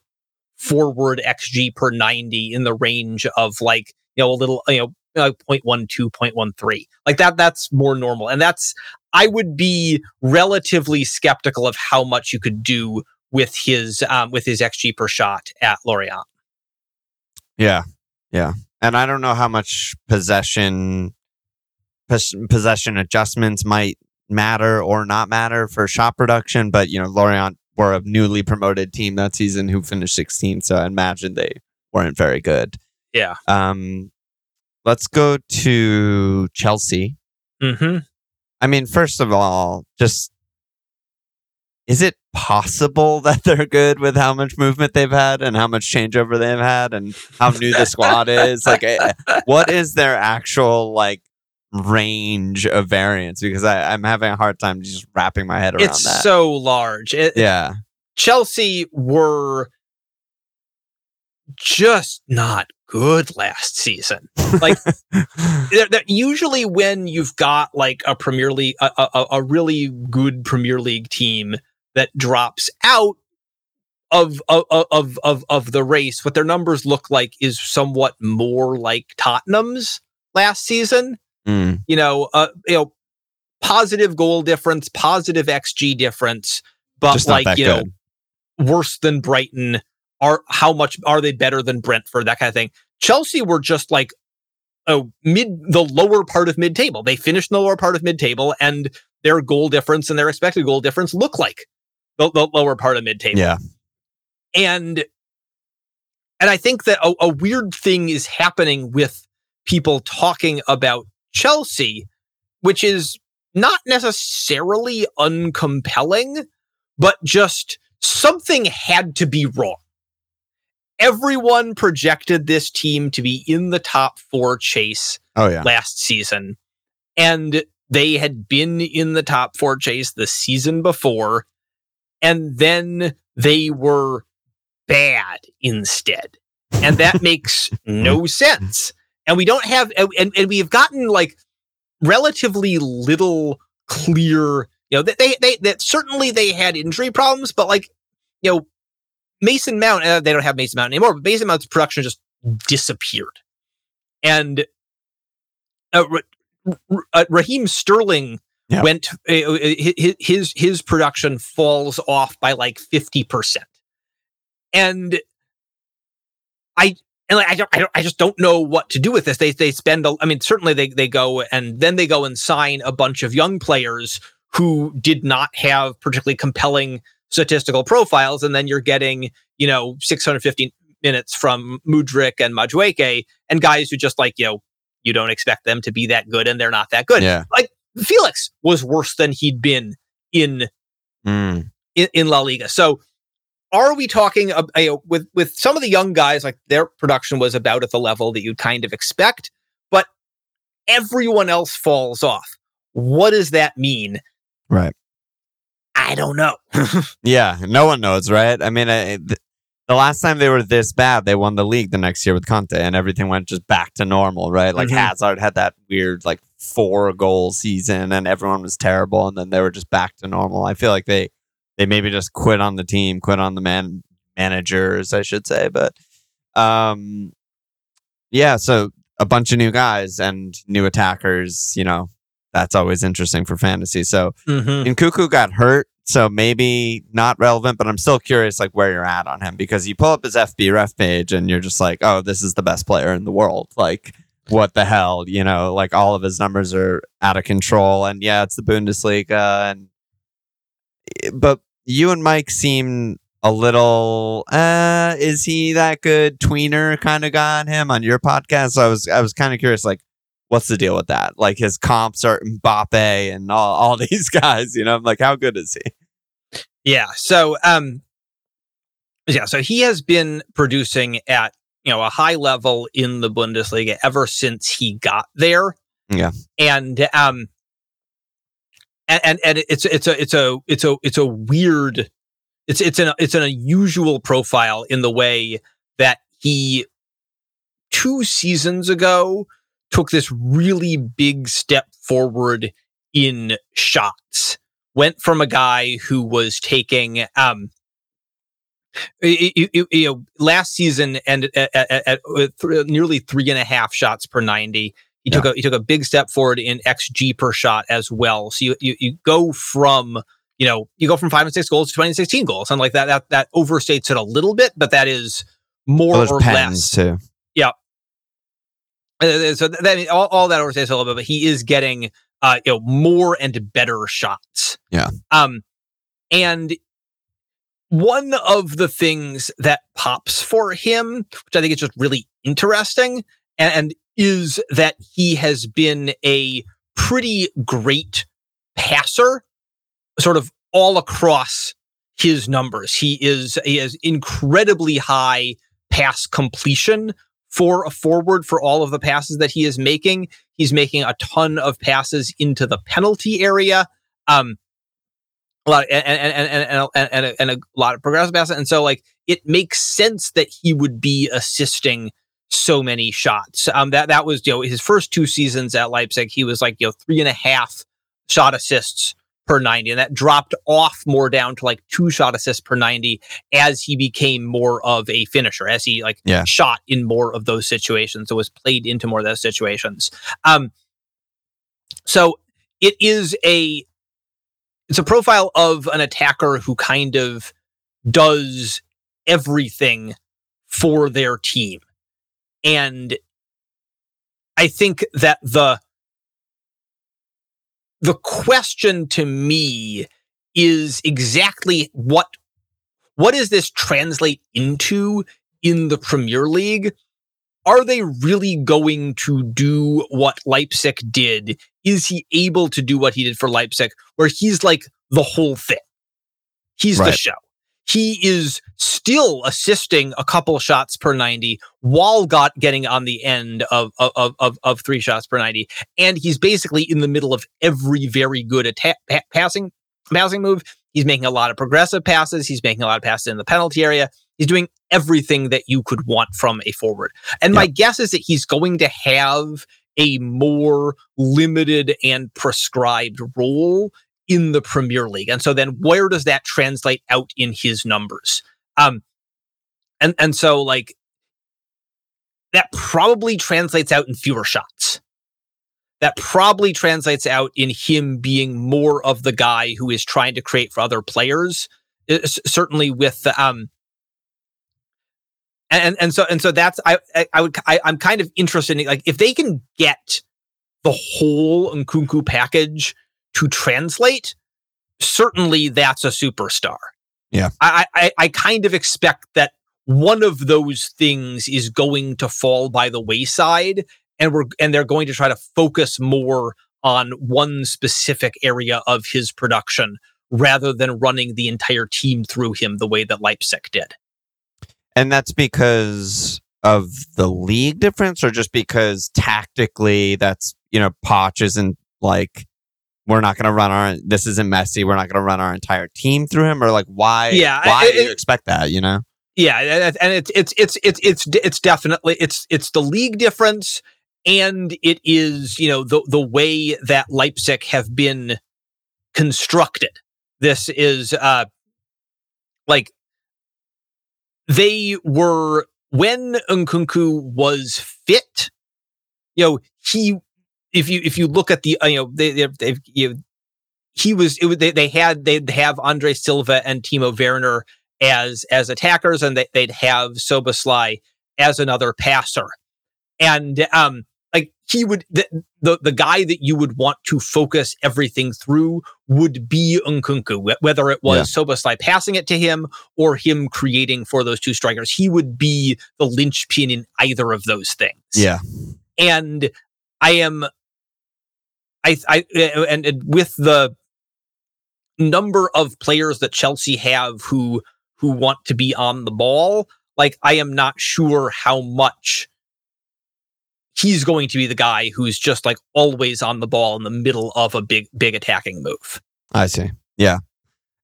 forward XG per 90 in the range of like, you know, a little, you know, like 0.12, 0.13. Like that's more normal. And that's, I would be relatively skeptical of how much you could do with his XG per shot at Lorient. Yeah. Yeah. And I don't know how much possession adjustments might matter or not matter for shot production, but you know, Lorient were a newly promoted team that season who finished 16th. So I imagine they weren't very good. Yeah. Let's go to Chelsea. Mm-hmm. I mean, first of all, just is it possible that they're good with how much movement they've had and how much changeover they've had and how new the squad is? Like, what is their actual like range of variance? Because I'm having a hard time just wrapping my head around that. It's so large. Chelsea were just not good last season. Like usually when you've got like a Premier League, a really good Premier League team that drops out of the race, what their numbers look like is somewhat more like Tottenham's last season. positive goal difference, positive XG difference, but just like, worse than Brighton. How much are they better than Brentford? That kind of thing. Chelsea were just like the lower part of mid table. They finished in the lower part of mid table, and their goal difference and their expected goal difference look like the lower part of mid table. Yeah. And I think that a weird thing is happening with people talking about Chelsea, which is not necessarily uncompelling, but just something had to be wrong. Everyone projected this team to be in the top four chase last season, and they had been in the top four chase the season before, and then they were bad instead. And that makes no sense. And we don't have, and we've gotten like relatively little clear, they that certainly they had injury problems, but like, Mason Mount, they don't have Mason Mount anymore, but Mason Mount's production just disappeared. And Raheem Sterling went, his production falls off by like 50%. And I just don't know what to do with this. They spend, certainly they go, and then they go and sign a bunch of young players who did not have particularly compelling statistical profiles, and then you're getting 615 minutes from Mudryk and Madueke, and guys who just like you don't expect them to be that good, and they're not that good. Yeah. Like Felix was worse than he'd been in La Liga. So are we talking with some of the young guys, like their production was about at the level that you'd kind of expect, but everyone else falls off? What does that mean? Right. I don't know. No one knows, right? I mean, the last time they were this bad, they won the league the next year with Conte, and everything went just back to normal, right? Like Hazard had that weird, like, 4-goal season, and everyone was terrible, and then they were just back to normal. I feel like they maybe just quit on the team, quit on the managers, I should say. But, so a bunch of new guys and new attackers, that's always interesting for fantasy. So Nkunku got hurt, so maybe not relevant, but I'm still curious like where you're at on him, because you pull up his FB ref page and you're just like, oh, this is the best player in the world. Like, what the hell? Like all of his numbers are out of control, and it's the Bundesliga. But you and Mike seem a little, is he that good tweener kind of guy on him on your podcast? So I was kind of curious, like, what's the deal with that? Like, his comps are Mbappe and all these guys, I'm like, how good is he? Yeah. So, so he has been producing at, a high level in the Bundesliga ever since he got there. Yeah. And it's an unusual profile in the way that he 2 seasons ago took this really big step forward in shots. Went from a guy who was taking, last season ended at nearly 3.5 shots per 90. He took a big step forward in XG per shot as well. So you go from 5 and 6 goals to 20 and 16 goals, something like that. That overstates it a little bit, but that is more or less too. Yeah. So that all that overstays a little bit, but he is getting more and better shots. Yeah. And one of the things that pops for him, which I think is just really interesting, and is that he has been a pretty great passer, sort of all across his numbers. He has incredibly high pass completion for a forward for all of the passes that he is making. He's making a ton of passes into the penalty area, a lot, and a lot of progressive passes. And so, like, it makes sense that he would be assisting so many shots. That was his first 2 seasons at Leipzig. He was like 3.5 shot assists per 90, and that dropped off more down to like 2 shot assists per 90 as he became more of a finisher, as he shot in more of those situations, so was played into more of those situations. So it is it's a profile of an attacker who kind of does everything for their team. And I think that the question to me is exactly what does this translate into in the Premier League? Are they really going to do what Leipzig did? Is he able to do what he did for Leipzig, where he's like the whole thing? He's the show. He is still assisting a couple shots per 90 while getting on the end of three shots per 90. And he's basically in the middle of every very good passing move. He's making a lot of progressive passes. He's making a lot of passes in the penalty area. He's doing everything that you could want from a forward. And my guess is that he's going to have a more limited and prescribed role in the Premier League. And so then where does that translate out in his numbers? And so like that probably translates out in fewer shots. That probably translates out in him being more of the guy who is trying to create for other players. Certainly with so that's I'm kind of interested in, like, if they can get the whole Nkunku package to translate, certainly that's a superstar. Yeah. I kind of expect that one of those things is going to fall by the wayside, and they're going to try to focus more on one specific area of his production rather than running the entire team through him the way that Leipzig did. And that's because of the league difference, or just because tactically that's, Poch isn't like, we're not going to run this isn't Messi, we're not going to run our entire team through him, or like why do you expect that, Yeah, and it's definitely it's the league difference, and it is, the way that Leipzig have been constructed. This is they were, when Nkunku was fit, If you look at the they'd have Andre Silva and Timo Werner as attackers, and they'd have Szoboszlai as another passer, and he would the guy that you would want to focus everything through would be Nkunku, whether it was Szoboszlai passing it to him or him creating for those two strikers. He would be the linchpin in either of those things. Yeah, and I with the number of players that Chelsea have who want to be on the ball, I am not sure how much he's going to be the guy who's just always on the ball in the middle of a big attacking move. I see. Yeah.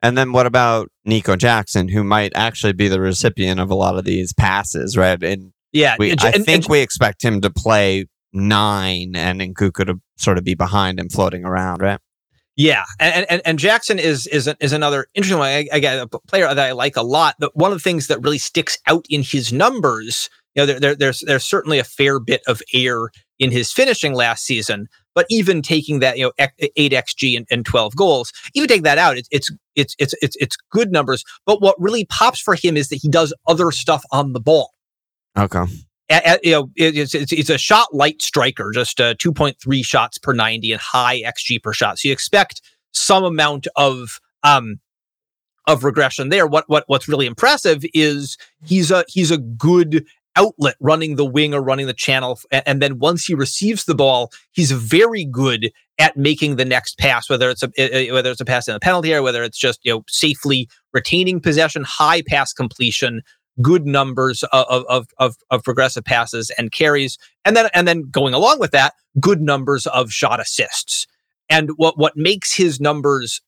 And then what about Nico Jackson, who might actually be the recipient of a lot of these passes, right? And yeah, we expect him to play 9 and Nkunku to sort of be behind and floating around, right? Yeah, and Jackson is another interesting one. Again, a player that I like a lot. But one of the things that really sticks out in his numbers, there's certainly a fair bit of air in his finishing last season. But even taking that, 8 xG and 12 goals, even taking that out, it's good numbers. But what really pops for him is that he does other stuff on the ball. Okay. It's a shot light striker, just 2.3 shots per 90 and high xG per shot. So you expect some amount of regression there. What's really impressive is he's a good outlet, running the wing or running the channel, and then once he receives the ball, he's very good at making the next pass, whether it's a pass in the penalty area, whether it's just safely retaining possession, high pass completion. Good numbers of progressive passes and carries, and then going along with that, good numbers of shot assists. And what makes his numbers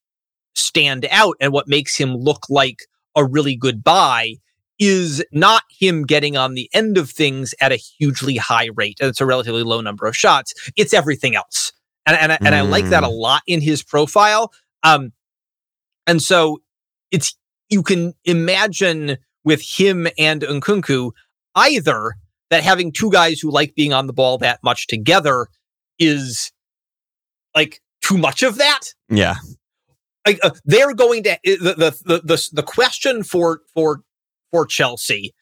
stand out, and what makes him look like a really good buy, is not him getting on the end of things at a hugely high rate. And it's a relatively low number of shots. It's everything else, and I like that a lot in his profile. And so you can imagine, with him and Nkunku, either that having two guys who like being on the ball that much together is like too much of that. Yeah. Like, they're going to the question for Chelsea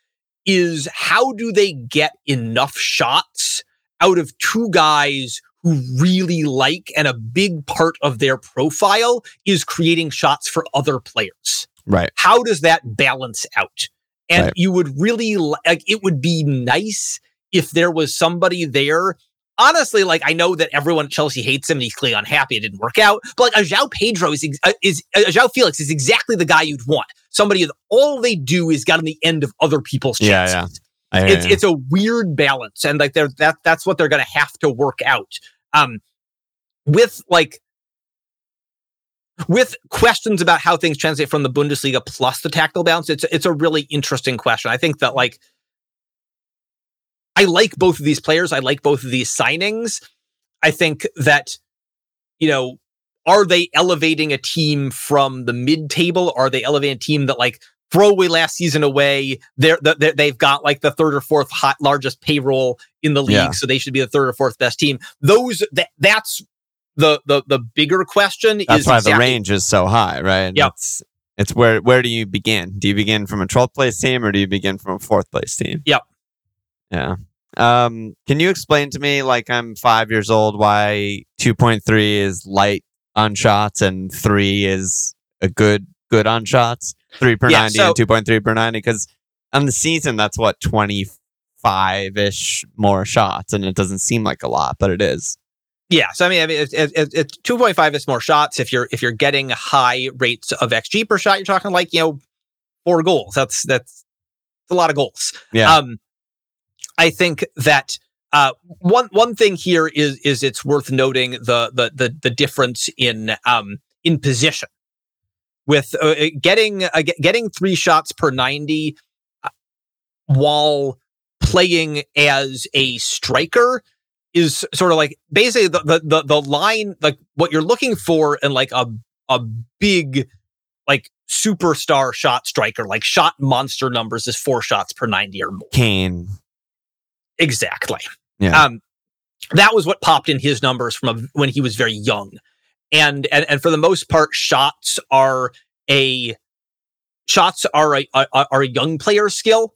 is how do they get enough shots out of two guys who really like, and a big part of their profile is creating shots for other players. Right. How does that balance out? And you would really like, it would be nice if there was somebody there. Honestly, like, I know that everyone at Chelsea hates him and he's clearly unhappy it didn't work out, but like, a João Pedro is João Felix is exactly the guy you'd want. Somebody that all they do is get on the end of other people's chances. Yeah. It's a weird balance, and like that's what they're going to have to work out. With questions about how things translate from the Bundesliga plus the tactical balance, it's a really interesting question. I think that like, I like both of these players. I like both of these signings. I think that, you know, are they elevating a team from the mid-table? Are they elevating a team that like throw away last season away? They've got like the third or fourth largest payroll in the league, so they should be the third or fourth best team. That's the bigger question. That's is why the range is so high, right? Yeah. It's where do you begin? Do you begin from a 12th place team or do you begin from a 4th place team? Yep. Yeah. Can you explain to me, like I'm 5 years old, why 2.3 is light on shots and 3 is a good on shots? 3 per 90 and 2.3 per 90? Because on the season, that's what, 25-ish more shots, and it doesn't seem like a lot, but it is. Yeah, so I mean, it's 2.5 is more shots. If you're getting high rates of XG per shot, you're talking like, you know, 4 goals. That's a lot of goals. Yeah. I think that one thing here is it's worth noting the difference in position with getting 3 shots per 90 while playing as a striker is sort of like basically the line, like what you're looking for in like a big like superstar shot striker, like shot monster numbers is 4 shots per 90 or more. Kane. Exactly. Yeah. That was what popped in his numbers from when he was very young. And for the most part, shots are a young player skill.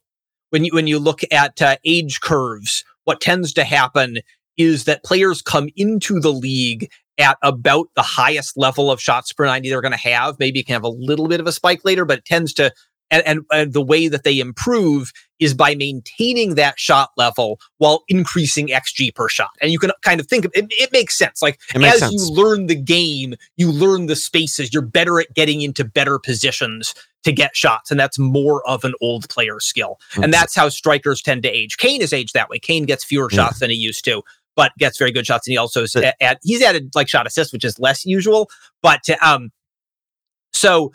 When you look at age curves, what tends to happen is that players come into the league at about the highest level of shots per 90 they're going to have. Maybe you can have a little bit of a spike later, but it tends to. And the way that they improve is by maintaining that shot level while increasing XG per shot. And you can kind of think of it, it makes sense. Like, as you learn the game, you learn the spaces, you're better at getting into better positions to get shots. And that's more of an old player skill. Mm-hmm. And that's how strikers tend to age. Kane is aged that way. Kane gets fewer shots than he used to, but gets very good shots. And he also he's added like shot assists, which is less usual. But so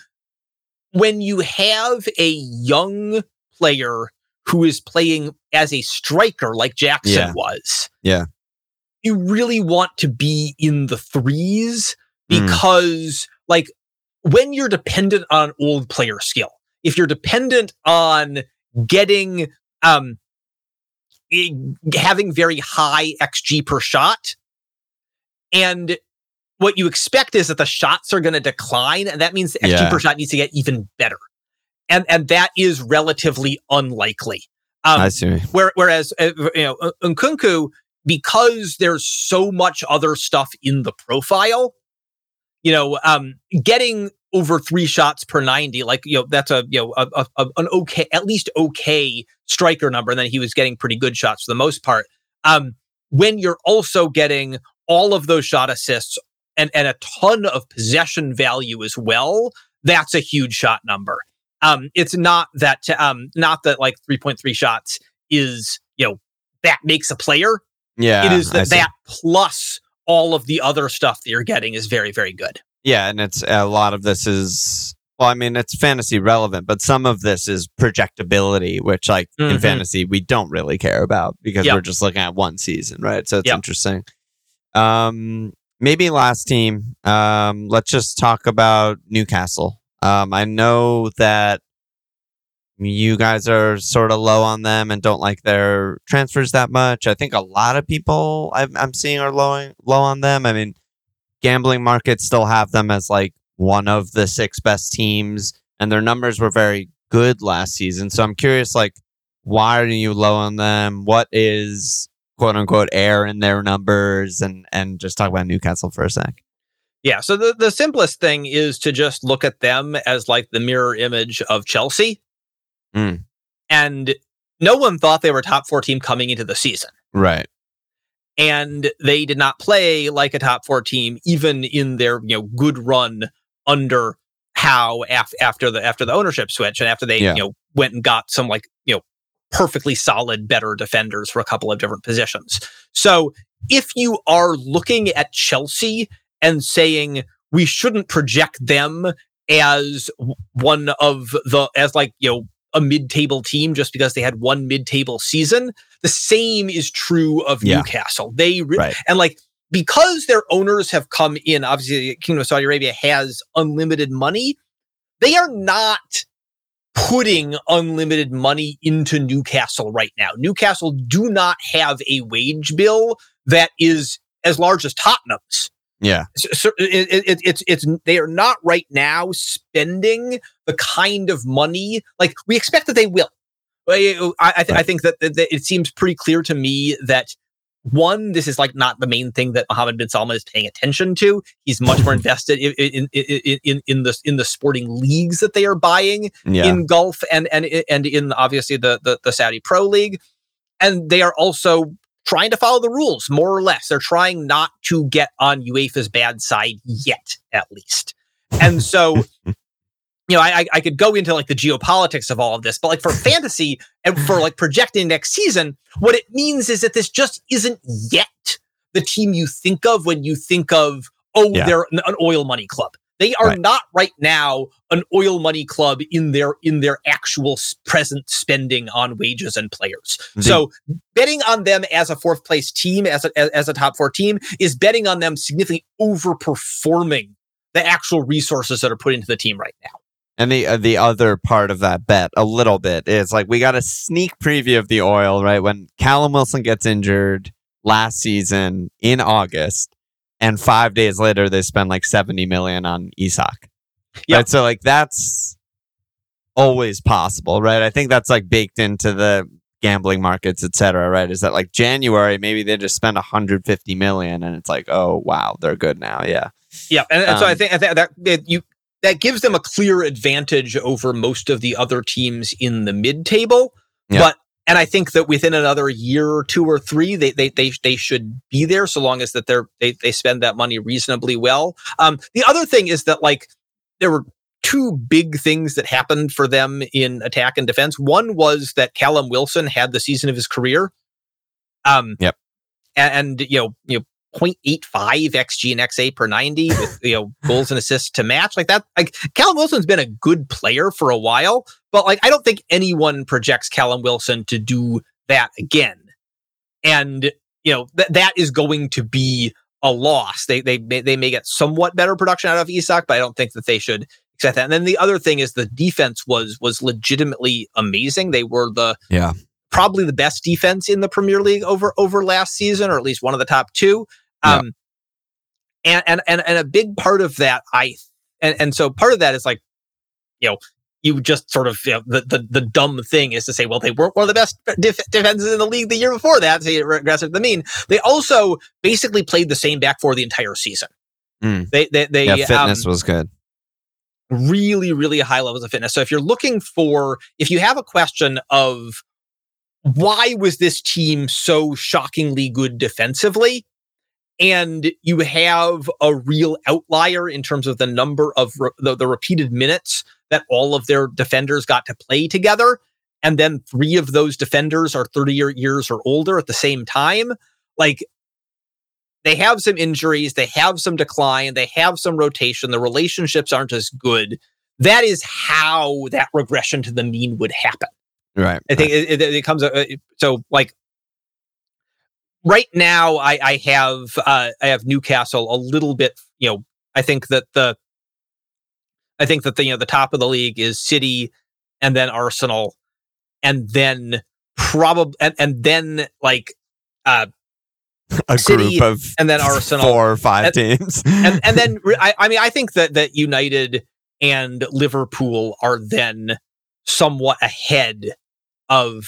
when you have a young player who is playing as a striker like Jackson was, you really want to be in the 3s because like when you're dependent on old player skill, if you're dependent on getting having very high XG per shot, and what you expect is that the shots are going to decline, and that means the XG per shot needs to get even better. And that is relatively unlikely. I see. Whereas, you know, Nkunku, because there's so much other stuff in the profile, you know, getting over 3 shots per 90, like, you know, that's an okay, at least okay striker number. And then he was getting pretty good shots for the most part. When you're also getting all of those shot assists, and a ton of possession value as well, that's a huge shot number. It's not that like 3.3 shots is, you know, that makes a player. Yeah. It is that plus all of the other stuff that you're getting is very, very good. Yeah. And it's a lot of this is, well, I mean, it's fantasy relevant, but some of this is projectability, which like in fantasy, we don't really care about because we're just looking at one season. Right. So it's interesting. Maybe last team. Let's just talk about Newcastle. I know that you guys are sort of low on them and don't like their transfers that much. I think a lot of people I'm seeing are low on them. I mean, Gambling markets still have them as like one of the 6 best teams, and their numbers were very good last season. So I'm curious, like, why are you low on them? What is quote unquote air in their numbers? And just talk about Newcastle for a sec. Yeah. So the simplest thing is to just look at them as like the mirror image of Chelsea. Mm. And no one thought they were a top 4 team coming into the season. Right. And they did not play like a top 4 team, even in their, you know, good run under Howe after the ownership switch, and after they you know, went and got some, like, you know, perfectly solid, better defenders for a couple of different positions. So if you are looking at Chelsea and saying we shouldn't project them as one of the, as like, you know, a mid-table team just because they had one mid-table season, the same is true of Newcastle. Right. And like, because their owners have come in, obviously the Kingdom of Saudi Arabia has unlimited money, they are not putting unlimited money into Newcastle right now. Newcastle do not have a wage bill that is as large as Tottenham's. Yeah. So it's they are not right now spending the kind of money, like, we expect that they will. I think that it seems pretty clear to me that, one, this is like not the main thing that Mohammed bin Salman is paying attention to. He's much more invested in the sporting leagues that they are buying in golf and in obviously the Saudi Pro League. And they are also trying to follow the rules, more or less. They're trying not to get on UEFA's bad side yet, at least. And so, you know, I could go into like the geopolitics of all of this, but like for fantasy and for like projecting next season, what it means is that this just isn't yet the team you think of when you think of, they're an oil money club. They are not right now an oil money club in their actual present spending on wages and players. So betting on them as a 4th place team, as a top 4 team, is betting on them significantly overperforming the actual resources that are put into the team right now. And the other part of that bet, a little bit, is like, we got a sneak preview of the oil, right? When Callum Wilson gets injured last season in August, and 5 days later, they spend like $70 million on Isak. Yeah. Right? So like, that's always possible, right? I think that's like baked into the gambling markets, et cetera, right? Is that like January, maybe they just spend $150 million and it's like, oh, wow, they're good now. Yeah. Yeah. And so I think that gives them a clear advantage over most of the other teams in the mid table. Yeah. And I think that within another year or 2 or 3, they should be there, so long as that they spend that money reasonably well. The other thing is that, like, there were 2 big things that happened for them in attack and defense. One was that Callum Wilson had the season of his career. And you know 0.85 xG and xA per 90 with, you know, goals and assists to match, like that. Like, Callum Wilson's been a good player for a while, but like, I don't think anyone projects Callum Wilson to do that again. And, you know, that is going to be a loss. They may get somewhat better production out of Isak, but I don't think that they should accept that. And then the other thing is the defense was legitimately amazing. They were probably the best defense in the Premier League over last season, or at least one of the top 2. And a big part of that, so part of that is like, you know, you just sort of, you know, the dumb thing is to say, well, they weren't one of the best defenses in the league the year before that, so you regress to the mean. They also basically played the same back four the entire season. Fitness was good. Really, really high levels of fitness. So if you're looking for, if you have a question of why was this team so shockingly good defensively, and you have a real outlier in terms of the number of the repeated minutes that all of their defenders got to play together, and then 3 of those defenders are 30 years or older at the same time, like, they have some injuries, they have some decline, they have some rotation, the relationships aren't as good. That is how that regression to the mean would happen. Right. I think it comes so like right now I have Newcastle a little bit, you know, I think that the you know, the top of the league is City and then Arsenal and then probably and then like a City, group of and then Arsenal, 4 or 5 teams. And then, I mean, I think that United and Liverpool are then somewhat ahead of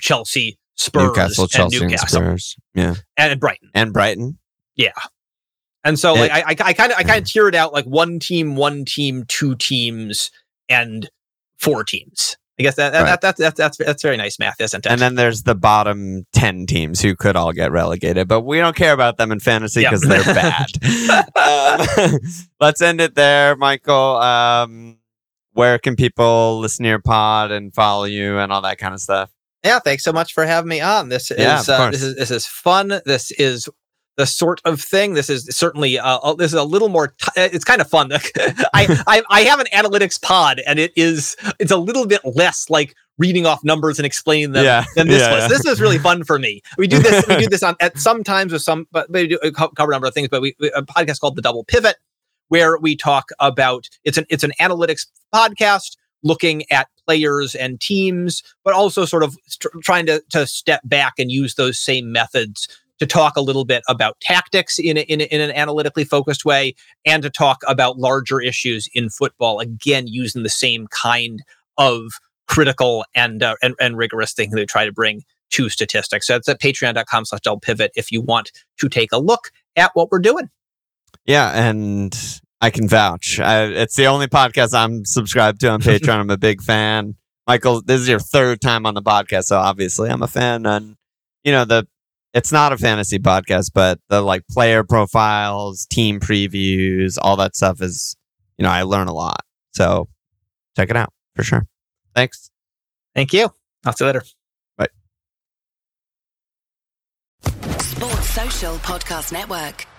Chelsea, Spurs, Newcastle, and Chelsea Newcastle, and Spurs. Yeah, and Brighton, yeah. And so, like, I kind of tier it out like one team, 2 teams, and 4 teams. I guess that's very nice math, isn't it? And then there's the bottom 10 teams who could all get relegated, but we don't care about them in fantasy because they're bad. Let's end it there, Michael. Where can people listen to your pod and follow you and all that kind of stuff? Yeah, thanks so much for having me on. This is fun. This is the sort of thing. This is certainly this is a little more. It's kind of fun. I have an analytics pod, and it's a little bit less like reading off numbers and explaining them than this was. Yeah. This was really fun for me. We do this at sometimes with some, but we do cover a number of things. But we a podcast called The Double Pivot, where we talk about it's an analytics podcast looking at players and teams, but also sort of trying to step back and use those same methods to talk a little bit about tactics in an analytically focused way, and to talk about larger issues in football, again, using the same kind of critical and rigorous thinking they try to bring to statistics. So it's at patreon.com/doublepivot if you want to take a look at what we're doing. Yeah, and I can vouch. It's the only podcast I'm subscribed to on Patreon. I'm a big fan. Michael, this is your 3rd time on the podcast, so obviously I'm a fan. And, you know, it's not a fantasy podcast, but the like player profiles, team previews, all that stuff is, you know, I learn a lot. So check it out for sure. Thanks. Thank you. I'll see you later. Bye. Sports Social Podcast Network.